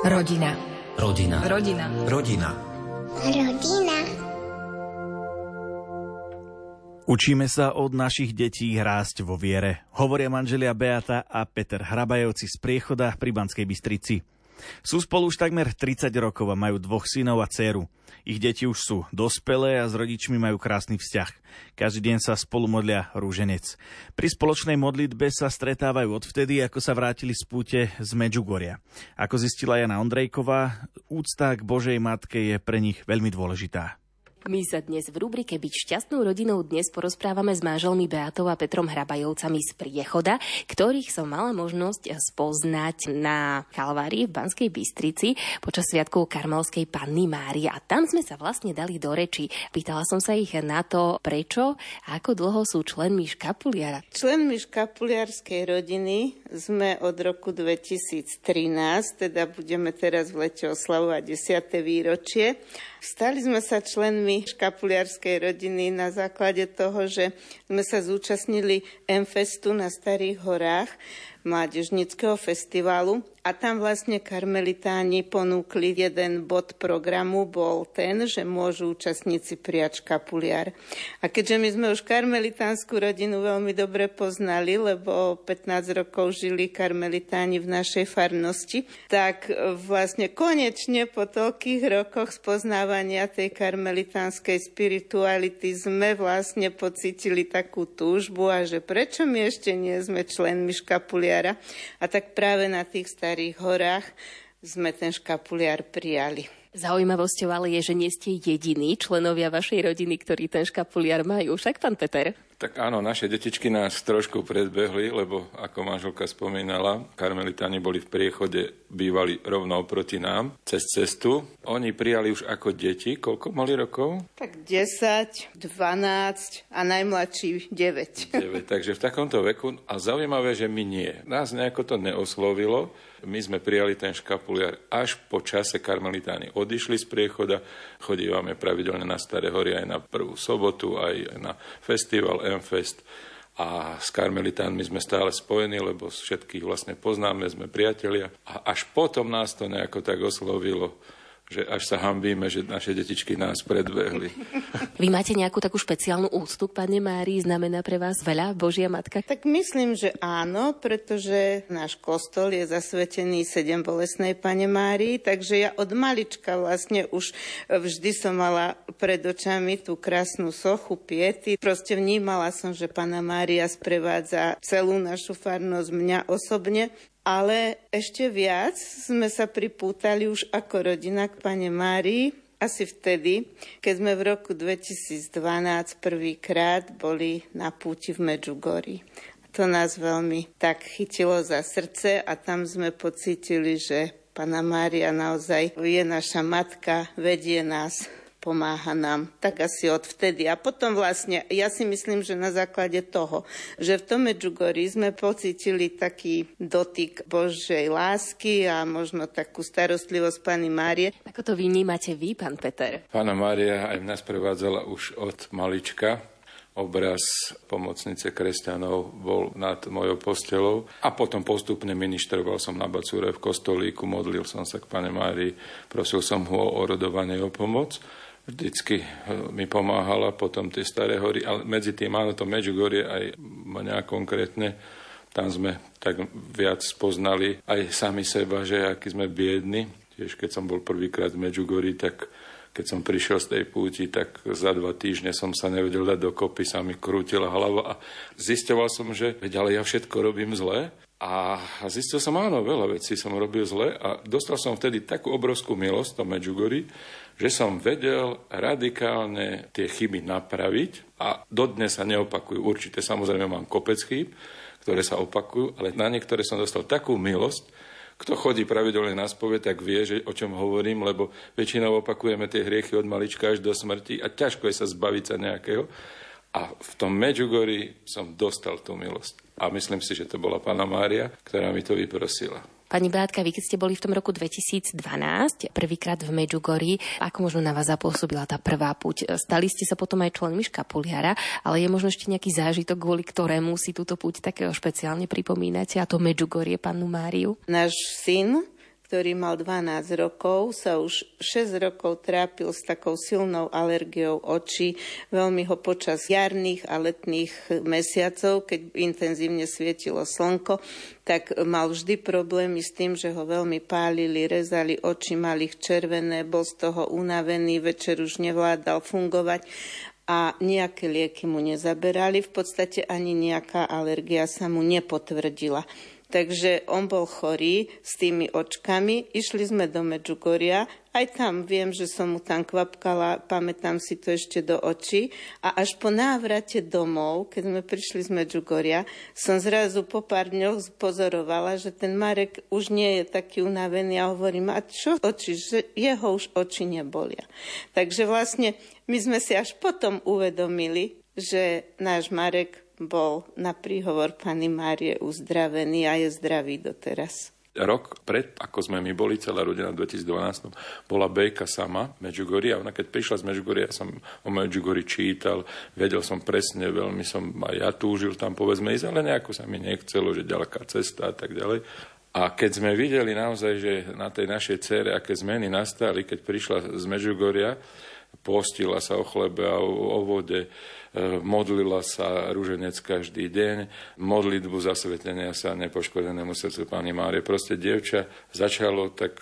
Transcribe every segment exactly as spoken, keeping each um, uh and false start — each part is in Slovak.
Rodina. Rodina. Rodina. Rodina. Rodina. Učíme sa od našich detí rásť vo viere, hovoria manželia Beata a Peter Hrabajovci z Priechoda pri Banskej Bystrici. Sú spolu už takmer tridsať rokov a majú dvoch synov a dcéru. Ich deti už sú dospelé a s rodičmi majú krásny vzťah. Každý deň sa spolu modlia rúženec. Pri spoločnej modlitbe sa stretávajú odvtedy, ako sa vrátili z púte z Međugoria. Ako zistila Jana Ondrejková, úcta k Božej Matke je pre nich veľmi dôležitá. My sa dnes v rubrike Byť šťastnou rodinou dnes porozprávame s manželmi Beatou a Petrom Hrabajovcami z Priechoda, ktorých som mala možnosť spoznať na Kalvárii v Banskej Bystrici počas sviatkov Karmelskej Panny Márie. A tam sme sa vlastne dali do reči. Pýtala som sa ich na to, prečo a ako dlho sú členmi Škapuliara. Členmi škapuliarskej rodiny sme od roku dvetisíctrinásť, teda budeme teraz v lete oslavovať desiate výročie. Stali sme sa členmi škapuliarskej rodiny na základe toho, že sme sa zúčastnili M-festu na Starých horách, mládežníckeho festivalu, a tam vlastne karmelitáni ponúkli jeden bod programu, bol ten, že môžu účastníci prijať škapuliar. A keďže my sme už karmelitánsku rodinu veľmi dobre poznali, lebo pätnásť rokov žili karmelitáni v našej farnosti, tak vlastne konečne po toľkých rokoch spoznávania tej karmelitánskej spirituality sme vlastne pocítili takú túžbu, a že prečo my ešte nie sme členmi škapuliar. A tak práve na tých Starých horách sme ten škapuliar prijali. Zaujímavosťou ale je, že nie ste jediní členovia vašej rodiny, ktorí ten škapuliar majú. Však, pán Peter? Tak áno, naše detičky nás trošku predbehli, lebo ako manželka spomínala, karmelitáni boli v Priechode, bývali rovno oproti nám, cez cestu. Oni prijali už ako deti, koľko mali rokov? Tak desať, dvanásť a najmladší deväť. deväť. Takže v takomto veku, a zaujímavé, že my nie. Nás nejako to neoslovilo. My sme prijali ten škapuliar až po čase karmelitáni odišli z Priechoda. Chodívame pravidelne na Staré hory aj na prvú sobotu, aj na festival M-fest. A s karmelitánmi sme stále spojení, lebo všetkých vlastne poznáme, sme priatelia. A až potom nás to nejako tak oslovilo, že až sa hanbíme, že naše detičky nás predbehli. Vy máte nejakú takú špeciálnu úctu k Panne Márii? Znamená pre vás veľa Božia Matka? Tak myslím, že áno, pretože náš kostol je zasvetený sedembolestnej Panne Márii, takže ja od malička vlastne už vždy som mala pred očami tú krásnu sochu Piety. Proste vnímala som, že Panna Mária sprevádza celú našu farnosť, mňa osobne. Ale ešte viac sme sa pripútali už ako rodina k Panne Márii. Asi vtedy, keď sme v roku dvetisícdvanásť prvýkrát boli na púti v Međugorji. To nás veľmi tak chytilo za srdce a tam sme pocítili, že Panna Mária naozaj je naša matka, vedie nás, pomáha nám, tak asi od vtedy. A potom vlastne, ja si myslím, že na základe toho, že v tom Međugorji sme pocítili taký dotyk Božej lásky a možno takú starostlivosť Panny Márie. Ako to vnímate vy, pán Peter? Panna Mária aj nás prevádzala už od malička. Obraz pomocnice kresťanov bol nad mojou postelou a potom postupne ministroval som na bacúre v kostolíku, modlil som sa k Panne Márii, prosil som ho o orodovanie, o pomoc. Vždycky mi pomáhala, potom tie Staré hory, ale medzi tým áno, to Međugorje aj mňa konkrétne, tam sme tak viac poznali aj sami seba, že aký sme biedni. Tiež keď som bol prvýkrát v Međugorji, tak keď som prišiel z tej púti, tak za dva týždne som sa nevedel dať dokopy, sa mi krútila hlava a zisťoval som, že veď, ale ja všetko robím zle. A zistil som, áno, veľa vecí som robil zle a dostal som vtedy takú obrovskú milosť v tom Međugorji, že som vedel radikálne tie chyby napraviť a dodnes sa neopakujú. Určite, samozrejme, mám kopec chýb, ktoré sa opakujú, ale na niektoré som dostal takú milosť. Kto chodí pravidelne na spoveď, tak vie, že, o čom hovorím, lebo väčšinou opakujeme tie hriechy od malička až do smrti a ťažko je sa zbaviť sa nejakého. A v tom Međugorji som dostal tú milosť. A myslím si, že to bola Panna Mária, ktorá mi to vyprosila. Pani Beátka, vy keď ste boli v tom roku dvetisícdvanásť, prvýkrát v Međugorji, ako možno na vás zapôsobila tá prvá púť? Stali ste sa potom aj členmi škapuliara, ale je možno ešte nejaký zážitok, kvôli ktorému si túto púť takého špeciálne pripomínate, a to Međugorje, Pannu Máriu? Náš syn, ktorý mal dvanásť rokov, sa už šesť rokov trápil s takou silnou alergiou očí. Veľmi ho počas jarných a letných mesiacov, keď intenzívne svietilo slnko, tak mal vždy problémy s tým, že ho veľmi pálili, rezali oči, mali ich červené, bol z toho unavený, večer už nevládal fungovať. A nejaké lieky mu nezaberali, v podstate ani nejaká alergia sa mu nepotvrdila. Takže on bol chorý s tými očkami, išli sme do Međugoria, aj tam viem, že som mu tam kvapkala, pamätám si to ešte do očí. A až po návrate domov, keď sme prišli z Međugoria, som zrazu po pár dňoch pozorovala, že ten Marek už nie je taký unavený a hovorím, a čo oči, že jeho už oči nebolia. Takže vlastne my sme si až potom uvedomili, že náš Marek bol na príhovor Panny Márie uzdravený a je zdravý doteraz. Rok pred, ako sme my boli, celá rodina v dvetisícdvanásť, bola Bejka sama v Međugorji a ona keď prišla z Međugorja, ja som o Međugorji čítal, vedel som presne, veľmi som aj ja túžil tam povedzme ísť, ale nejako sa mi nechcelo, že ďaleká cesta a tak ďalej. A keď sme videli naozaj, že na tej našej dcére, aké zmeny nastali, keď prišla z Međugorja, postila sa o chlebe a o vode, modlila sa ruženec každý deň, modlitbu zasvetenia sa nepoškodenému srdcu Panny Márie. Proste dievča začalo tak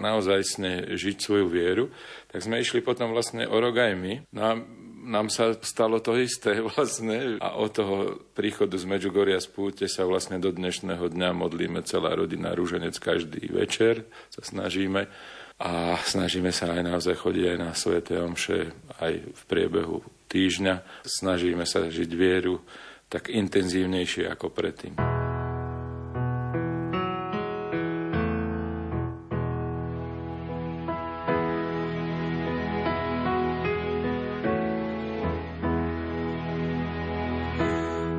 naozajstne žiť svoju vieru. Tak sme išli potom vlastne o rok aj my. Nám, nám sa stalo to isté vlastne. A od toho príchodu z Međugorja z púte sa vlastne do dnešného dňa modlíme celá rodina ruženec každý večer. Sa snažíme. A snažíme sa aj naozaj chodiť aj na sväté omše, aj v priebehu týždňa. Snažíme sa žiť vieru tak intenzívnejšie ako predtým.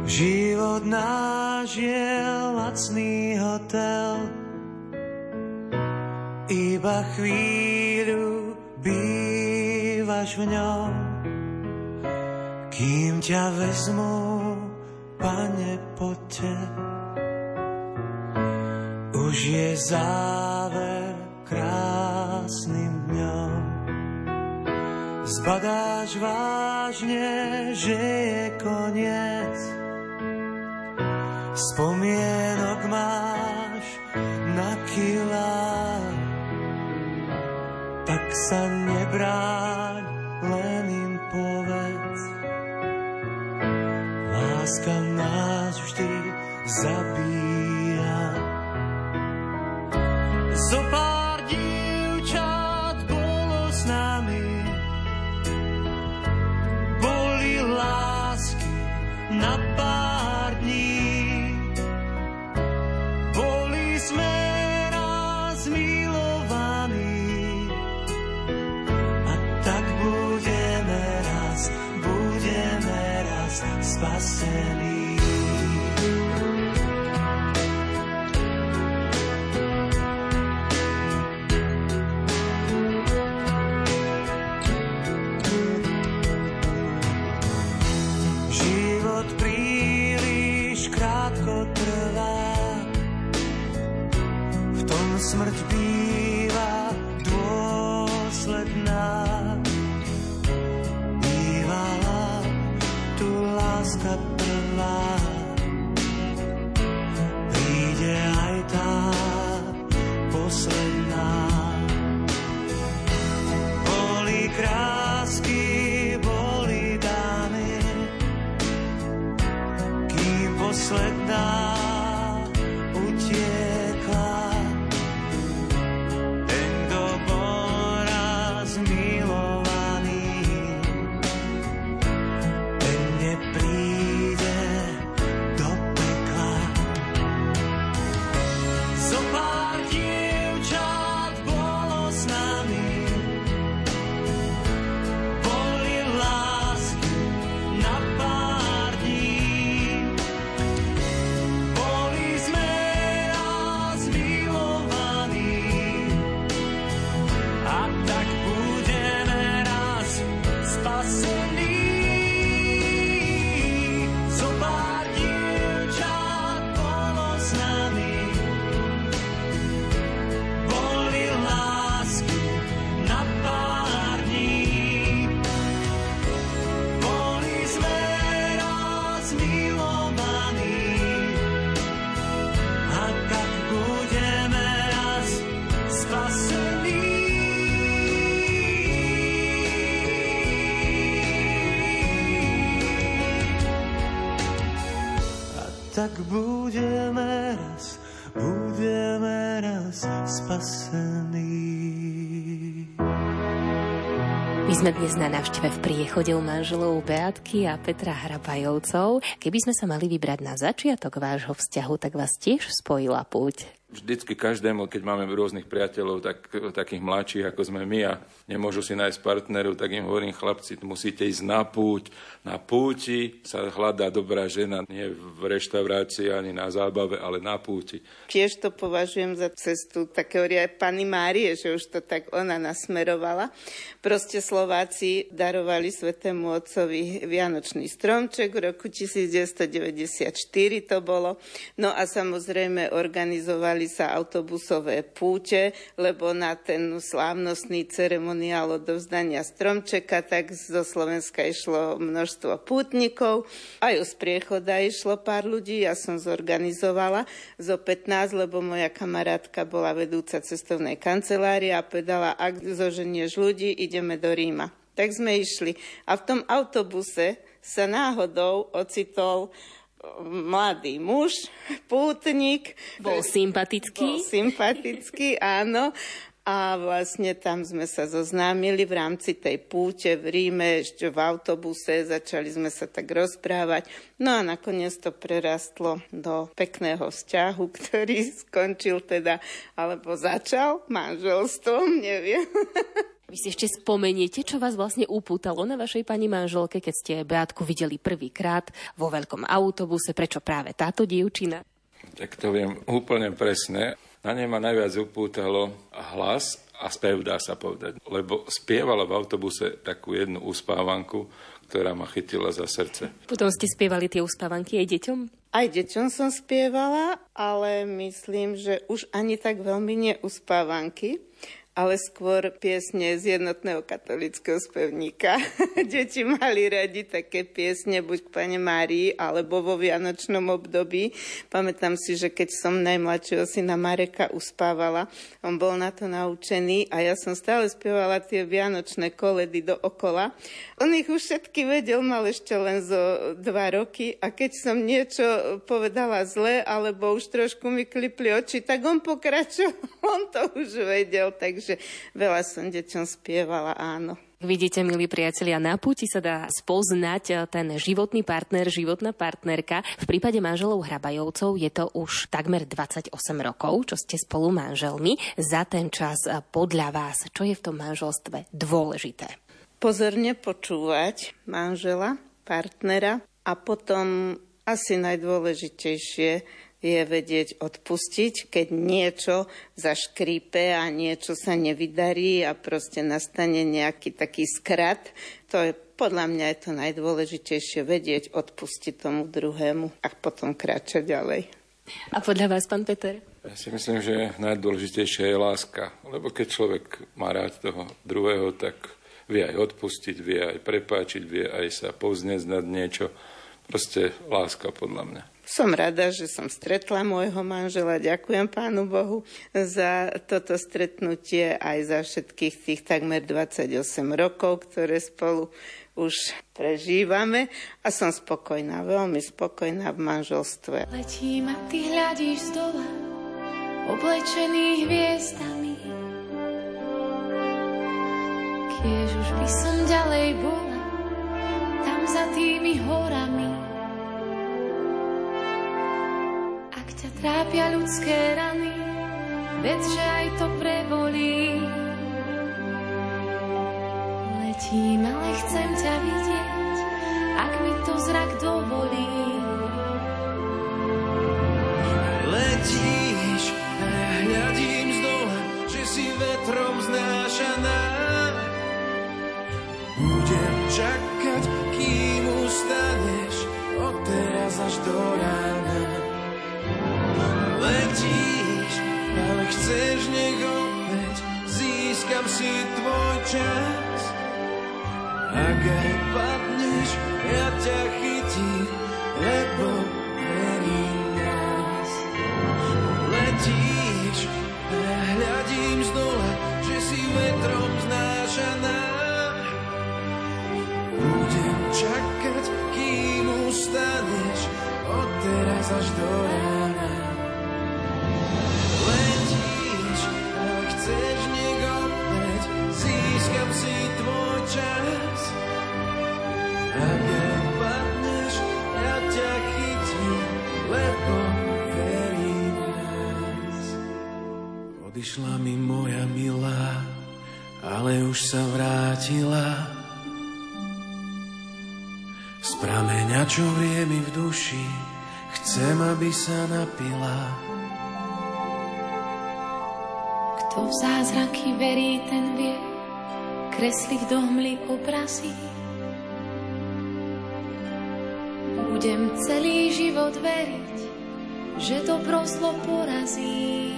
Život náš je lacný hotel, iba chvíľu bývaš v ňom, kým ťa vezmu, Pane, poďte. Už je záver krásnym dňom. Zbadáš vážne, že je koniec. Spomienok máš na kilách. Tak sa nebráň, len im povedz. Láska nás vždy zabíja. Zo pár dievčat bolo s nami, boli lásky na pár dní. Boli sme raz milovaní, budeme raz spasení. Život príliš krátko trvá, v tom smrť býva dôsledná. Láska prvá, príde aj tá posledná. Boli krásky, boli dámy, kým posledná utiekla. Ten, kto bol raz milovaný, príde do pekla. Zo pár dievčat tak budeme raz, budeme raz spasení. My sme dnes na návšteve v Priechode u manželov Beatky a Petra Hrabajovcov. Keby sme sa mali vybrať na začiatok vášho vzťahu, tak vás tiež spojila púť. Vždycky každému, keď máme rôznych priateľov, tak, takých mladších ako sme my a nemôžu si nájsť partnerov, tak im hovorím, chlapci, musíte ísť na púť. Na púti sa hľadá dobrá žena, nie v reštaurácii ani na zábave, ale na púti. Tiež to považujem za cestu takého aj Panny Márie, že už to tak ona nasmerovala. Proste Slováci darovali Svätému Otcovi vianočný stromček v roku devätnásťstodeväťdesiatštyri to bolo. No a samozrejme organizovali sa autobusové púte, lebo na ten slávnostný ceremoniál odovzdania stromčeka tak zo Slovenska išlo množstvo pútnikov. Aj z Priechoda išlo pár ľudí, ja som zorganizovala zo pätnásť, lebo moja kamarátka bola vedúca cestovnej kancelárie a povedala, ak zoženieš ľudí, ideme do Ríma. Tak sme išli. A v tom autobuse sa náhodou ocitol mladý muž, pútnik. Bol sympatický. Bol sympatický, áno. A vlastne tam sme sa zoznámili v rámci tej púte v Ríme, ešte v autobuse, začali sme sa tak rozprávať. No a nakoniec to prerastlo do pekného vzťahu, ktorý skončil teda, alebo začal manželstvom, neviem. Vy si ešte spomeniete, čo vás vlastne upútalo na vašej pani manželke, keď ste Beátku videli prvýkrát vo veľkom autobuse, prečo práve táto dievčina? Tak to viem úplne presne. Na nej ma najviac upútalo hlas a spev, dá sa povedať. Lebo spievala v autobuse takú jednu uspávanku, ktorá ma chytila za srdce. Potom ste spievali tie uspávanky aj deťom? Aj deťom som spievala, ale myslím, že už ani tak veľmi nie uspávanky, ale skôr piesne z Jednotného katolického spevníka. Deti mali radi také piesne buď k Pane Márii, alebo vo vianočnom období. Pamätám si, že keď som najmladšieho syna Mareka uspávala, on bol na to naučený a ja som stále spievala tie vianočné koledy dookola. On ich už všetky vedel, mal ešte len zo dva roky a keď som niečo povedala zle, alebo už trošku mi klipli oči, tak on pokračoval, on to už vedel, takže veľa som deťom spievala, áno. Vidíte, milí priatelia, na púti sa dá spoznať ten životný partner, životná partnerka. V prípade manželov Hrabajovcov je to už takmer dvadsaťosem rokov, čo ste spolu manželmi. Za ten čas podľa vás, čo je v tom manželstve dôležité? Pozorne počúvať manžela, partnera a potom asi najdôležitejšie je vedieť odpustiť, keď niečo zaškrípe a niečo sa nevydarí a proste nastane nejaký taký skrat. To je, podľa mňa je to najdôležitejšie, vedieť odpustiť tomu druhému a potom kráčať ďalej. A podľa vás, pán Peter? Ja si myslím, že najdôležitejšia je láska, lebo keď človek má rád toho druhého, tak vie aj odpustiť, vie aj prepáčiť, vie aj sa povznieť nad niečo. Proste láska, podľa mňa. Som rada, že som stretla môjho manžela. Ďakujem Pánu Bohu za toto stretnutie aj za všetkých tých takmer dvadsaťosem rokov, ktoré spolu už prežívame a som spokojná, veľmi spokojná v manželstve. Letím a ty hľadíš z dola, oblečený hviezdami. Kiež už by som ďalej bola, tam za tými horami. Ťa trápia ľudské rany, ved, že aj to prebolí. Letím, ale chcem ťa vidieť, ak mi to zrak dovolí. Letíš, hľadím z dola, či si vetrom znášaná. Budem čakať, kým ustaneš, od teraz až do rána. Letíš, ale chceš nech opäť získam si tvoj čas. Ak aj padneš, ja ťa chytím, lebo verím nás. Letíš, ja hľadím z dola, že si vetrom znášaná. Budem čakať, kým ustaneš, od teraz až do Odišla mi moja milá, ale už sa vrátila. Z prameňa, čo vie mi v duši, chcem, aby sa napila. Kto v zázraky verí, ten vie kresliť do hmly obrazy. Budem celý život veriť, že dobro zlo porazí.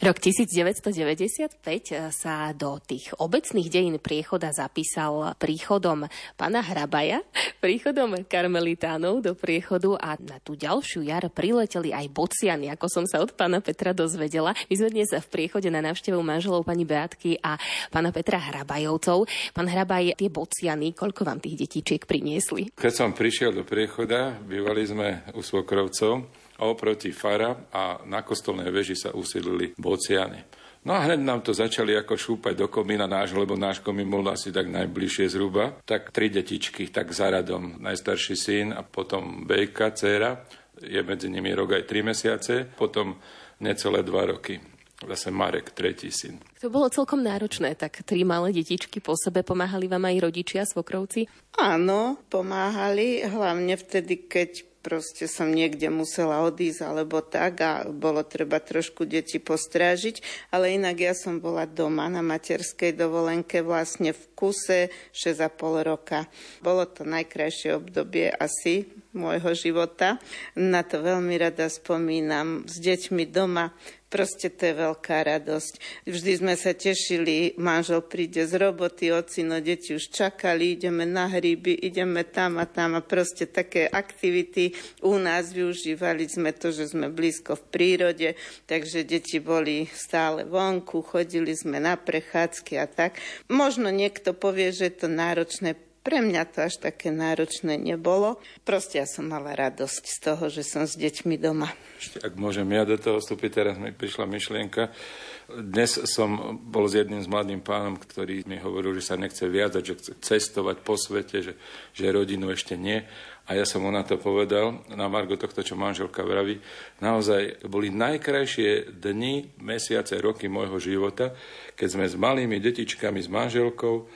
Rok devätnásťstodeväťdesiatpäť sa do tých obecných dejín Priechoda zapísal príchodom pána Hrabaja, príchodom karmelitánov do Priechodu a na tú ďalšiu jar prileteli aj bociany, ako som sa od pána Petra dozvedela. My sme dnes v Priechode na návštevu manželov pani Beátky a pána Petra Hrabajovcov. Pán Hrabaj, tie bociany, koľko vám tých detičiek priniesli? Keď som prišiel do Priechoda, bývali sme u svokrovcov, oproti fara a na kostolnej veži sa usiedlili bociany. No a hneď nám to začali ako šúpať do komína nášho, lebo náš komín bol asi tak najbližšie zhruba. Tak tri detičky, tak za radom. Najstarší syn a potom Bejka, dcéra, je medzi nimi rok aj tri mesiace, potom necelé dva roky. Zase Marek, tretí syn. To bolo celkom náročné, tak tri malé detičky po sebe. Pomáhali vám aj rodičia, svokrovci? Áno, pomáhali, hlavne vtedy, keď proste som niekde musela odísť alebo tak a bolo treba trošku deti postrážiť, ale inak ja som bola doma na materskej dovolenke vlastne v kuse šesť a pol roka. Bolo to najkrajšie obdobie asi môjho života. Na to veľmi rada spomínam s deťmi doma. Proste to je veľká radosť. Vždy sme sa tešili, manžel príde z roboty, ocino, deti už čakali, ideme na hríby, ideme tam a tam a proste také aktivity u nás. Využívali sme to, že sme blízko v prírode, takže deti boli stále vonku, chodili sme na prechádzky a tak. Možno niekto povie, že je to náročné. Pre mňa to až také náročné nebolo. Proste ja som mala radosť z toho, že som s deťmi doma. Ešte, ak môžem ja do toho vstúpiť, teraz mi prišla myšlienka. Dnes som bol s jedným z mladým pánom, ktorý mi hovoril, že sa nechce viazať, že chce cestovať po svete, že, že rodinu ešte nie. A ja som mu na to povedal, na margo tohto, čo manželka vraví, naozaj boli najkrajšie dni, mesiace, roky môjho života, keď sme s malými detičkami, s manželkou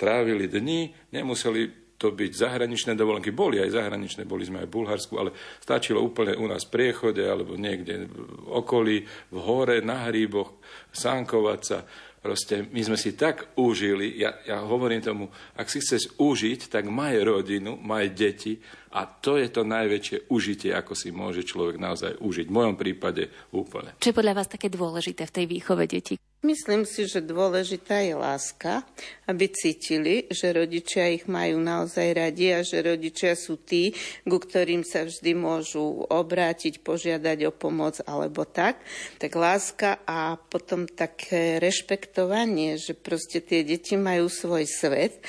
trávili dni, nemuseli to byť zahraničné dovolenky. Boli aj zahraničné, boli sme aj v Bulharsku, ale stačilo úplne u nás v Priechode alebo niekde v okolí, v hore, na hríboch, sánkovať sa. Proste my sme si tak užili, ja, ja hovorím tomu, ak si chceš užiť, tak maj rodinu, maj deti a to je to najväčšie užitie, ako si môže človek naozaj užiť. V mojom prípade úplne. Čo je podľa vás také dôležité v tej výchove detí? Myslím si, že dôležitá je láska, aby cítili, že rodičia ich majú naozaj radi a že rodičia sú tí, ku ktorým sa vždy môžu obrátiť, požiadať o pomoc alebo tak. Tak láska a potom také rešpektovanie, že proste tie deti majú svoj svet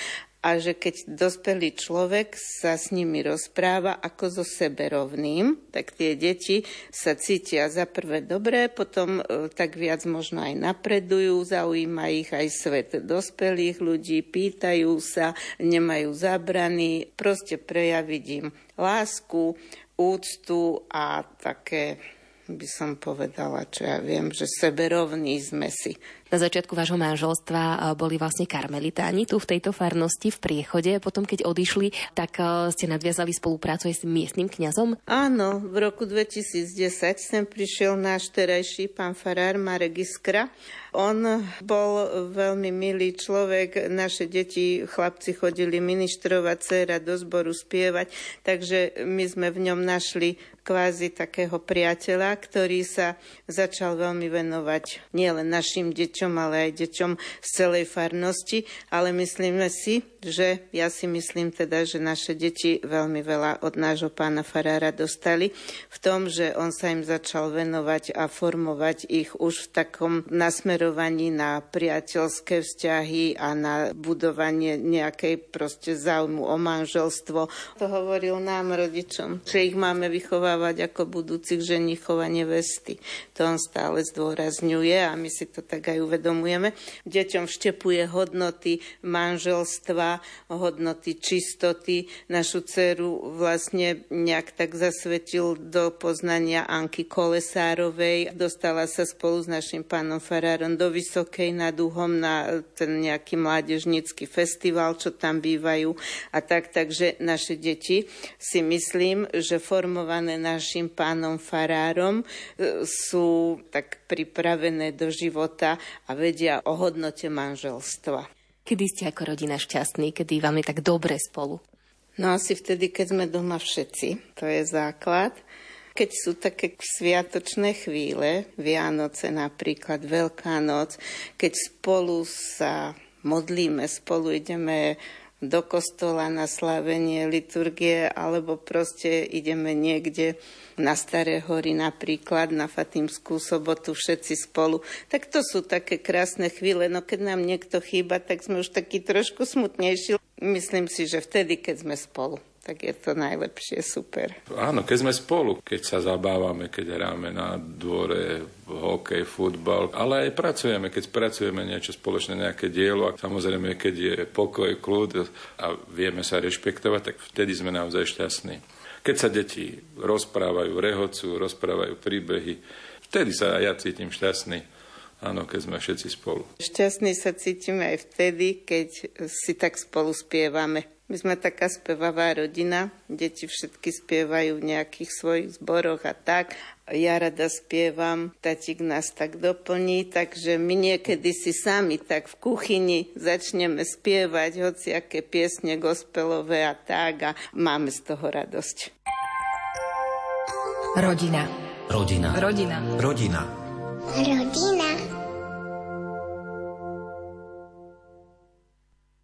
a že keď dospelý človek sa s nimi rozpráva ako so sebe rovným, tak tie deti sa cítia za prvé dobré, potom tak viac možno aj napredujú, zaujíma ich aj svet dospelých ľudí, pýtajú sa, nemajú zábrany, proste prejaviť im lásku, úctu a také, by som povedala, čo ja viem, že seberovní sme si. Na začiatku vášho manželstva boli vlastne karmelitáni tu v tejto farnosti v Priechode. Potom, keď odišli, tak ste nadviazali spoluprácu aj s miestnym kňazom? Áno, v roku dvetisícdesať sem prišiel náš terajší pán farár Marek Iskra. On bol veľmi milý človek. Naše deti, chlapci chodili ministrovať, dcéra do zboru spievať. Takže my sme v ňom našli kvázi takého priateľa, ktorý sa začal veľmi venovať nielen našim deťom, ale aj deťom z celej farnosti, ale myslíme si, že ja si myslím teda, že naše deti veľmi veľa od nášho pána farára dostali v tom, že on sa im začal venovať a formovať ich už v takom nasmerovaní smerovaní na priateľské vzťahy a na budovanie nejakej proste záujmu o manželstvo. To hovoril nám rodičom, že ich máme vychovávať ako budúcich ženichov a nevesty. To on stále zdôrazňuje a my si to tak aj uvedomujeme. Deťom vštepuje hodnoty manželstva, hodnoty čistoty. Našu dceru vlastne nejak tak zasvetil do poznania Anky Kolesárovej. Dostala sa spolu s našim pánom farárom do Vysokej nad Uhom na ten nejaký mládežnícky festival, čo tam bývajú a tak. Takže naše deti, si myslím, že formované našim pánom farárom sú tak pripravené do života a vedia o hodnote manželstva. Kedy ste ako rodina šťastní? Kedy vám je tak dobre spolu? No asi vtedy, keď sme doma všetci. To je základ. Keď sú také sviatočné chvíle, Vianoce napríklad, Veľká noc, keď spolu sa modlíme, spolu ideme do kostola na slávenie liturgie alebo proste ideme niekde na Staré Hory napríklad, na Fatimskú sobotu všetci spolu. Tak to sú také krásne chvíle, no keď nám niekto chýba, tak sme už takí trošku smutnejší. Myslím si, že vtedy, keď sme spolu, tak je to najlepšie, super. Áno, keď sme spolu, keď sa zabávame, keď hráme na dvore, hokej, futbal, ale aj pracujeme, keď pracujeme niečo spoločné, nejaké dielo a samozrejme, keď je pokoj, kľud a vieme sa rešpektovať, tak vtedy sme naozaj šťastní. Keď sa deti rozprávajú, rehocú, rozprávajú príbehy, vtedy sa ja cítim šťastný. Áno, keď sme všetci spolu. Šťastný sa cítime aj vtedy, keď si tak spolu spievame. My sme taká spevavá rodina, deti všetky spievajú v nejakých svojich zboroch a tak. Ja rada spievam, tatík nás tak doplní, takže my niekedy si sami tak v kuchyni začneme spievať hociaké piesne gospelové a tak a máme z toho radosť. Rodina. Rodina. Rodina. Rodina. Rodina.